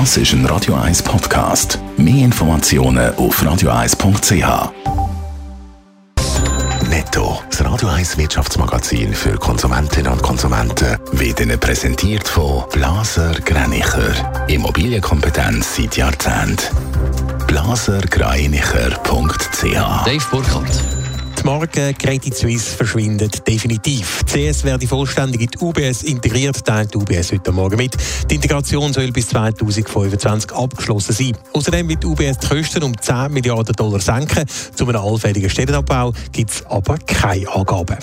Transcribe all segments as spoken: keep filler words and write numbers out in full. Das ist ein Radio eins Podcast. Mehr Informationen auf radio eins punkt c h. Netto, das Radio eins Wirtschaftsmagazin für Konsumentinnen und Konsumenten, wird Ihnen präsentiert von Blaser Gränicher. Immobilienkompetenz seit Jahrzehnten. blaser gränicher punkt c h. Dave Burkhardt. Morgen, Credit Suisse verschwindet definitiv. Die C S werde vollständig in die U B S integriert, teilt die U B S heute Morgen mit. Die Integration soll bis zweitausendfünfundzwanzig abgeschlossen sein. Außerdem wird die U B S die Kosten um zehn Milliarden Dollar senken. Zu einem allfälligen Stellenabbau gibt es aber keine Angaben.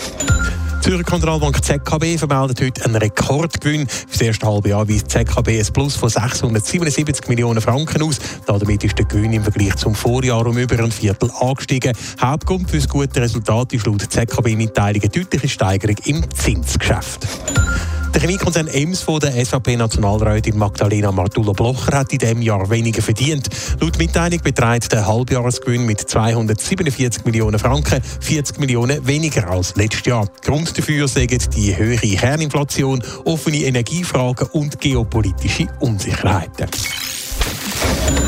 Die Zürcher Kantonalbank Z K B vermeldet heute einen Rekordgewinn. Für das erste halbe Jahr weist Z K B ein Plus von sechshundertsiebenundsiebzig Millionen Franken aus. Damit ist der Gewinn im Vergleich zum Vorjahr um über ein Viertel angestiegen. Hauptgrund für das gute Resultat ist laut Z K B-Mitteilung eine deutliche Steigerung im Zinsgeschäft. Der Chemiekonzern Ems von der S V P-Nationalrätin Magdalena Martullo-Blocher hat in diesem Jahr weniger verdient. Laut Mitteilung beträgt der Halbjahresgewinn mit zweihundertsiebenundvierzig Millionen Franken vierzig Millionen weniger als letztes Jahr. Grund dafür sind die höhere Kerninflation, offene Energiefragen und geopolitische Unsicherheiten.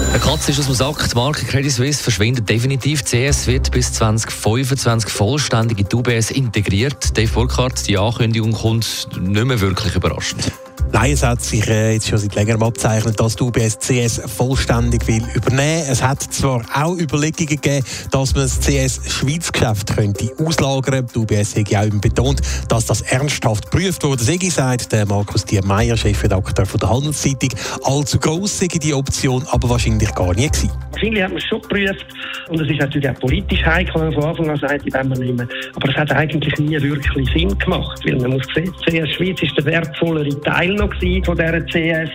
Eine Katze ist aus dem Sack. Die Marke Credit Suisse verschwindet definitiv. Die C S wird bis zweitausendfünfundzwanzig vollständig in die U B S integriert. Dave Burkhardt, die Ankündigung kommt nicht mehr wirklich überraschend. Nein, es hat sich jetzt schon seit längerem abzeichnet, dass die U B S C S vollständig will übernehmen. Es hat zwar auch Überlegungen gegeben, dass man das C S-Schweiz-Geschäft könnte auslagern. Die U B S hat ja auch betont, dass das ernsthaft geprüft wurde. Sei sagt der Markus Diem Meier, Chefredakteur von der Handelszeitung, allzu gross sei die Option, aber wahrscheinlich gar nie gewesen. Wahrscheinlich hat man es schon geprüft und es ist natürlich auch politisch heikel, wenn man von Anfang an sagt, ich will man nicht mehr. Aber es hat eigentlich nie wirklich Sinn gemacht, weil man muss sehen, C S-Schweiz ist der wertvollere Teil von dieser C S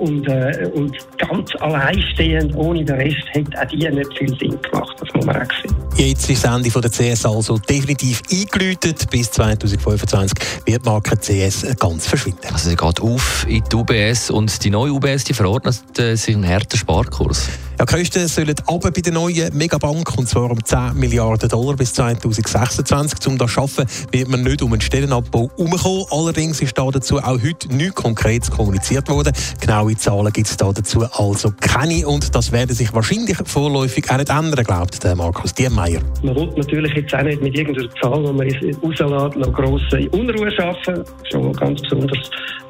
und, äh, und ganz alleinstehend ohne den Rest hat auch die nicht viel Sinn gemacht, das muss man auch sehen. Jetzt ist das Ende von der C S also definitiv eingeläutet. Bis zweitausendfünfundzwanzig wird die Marke C S ganz verschwinden. Also sie geht auf in die U B S und die neue U B S, die verordnet sich einen harten Sparkurs. Ja, die Kosten sollen runter bei der neuen Megabank, und zwar um zehn Milliarden Dollar bis zweitausendsechsundzwanzig. Um das zu schaffen, wird man nicht um einen Stellenabbau herumkommen. Allerdings ist dazu auch heute nichts konkret kommuniziert worden. Genaue Zahlen gibt es dazu also keine. Und das werde sich wahrscheinlich vorläufig auch nicht ändern, glaubt der Markus Diem Meier. Man will natürlich jetzt auch nicht mit irgendeiner Zahl, die man rauslässt, noch grosse Unruhe schaffen. Schon ganz besonders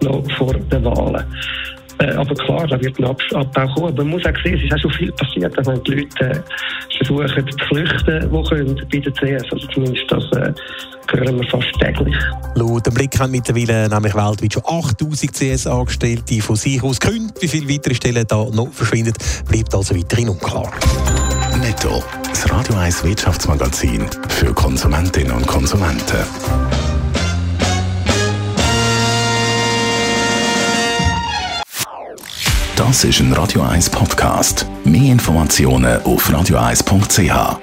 noch vor den Wahlen. Aber klar, da wird ein Abbau kommen. Aber man muss auch sehen, es ist auch schon viel passiert, wenn die Leute versuchen zu flüchten, die können bei der C S. Also zumindest das äh, hören wir fast täglich. Laut dem Blick haben mittlerweile nämlich weltweit schon achttausend C S-Angestellte von sich aus gekündigt. Wie viele weitere Stellen da noch verschwinden, bleibt also weiterhin unklar. Netto, das Radio eins Wirtschaftsmagazin für Konsumentinnen und Konsumenten. Das ist ein Radio eins Podcast. Mehr Informationen auf radio eins punkt c h.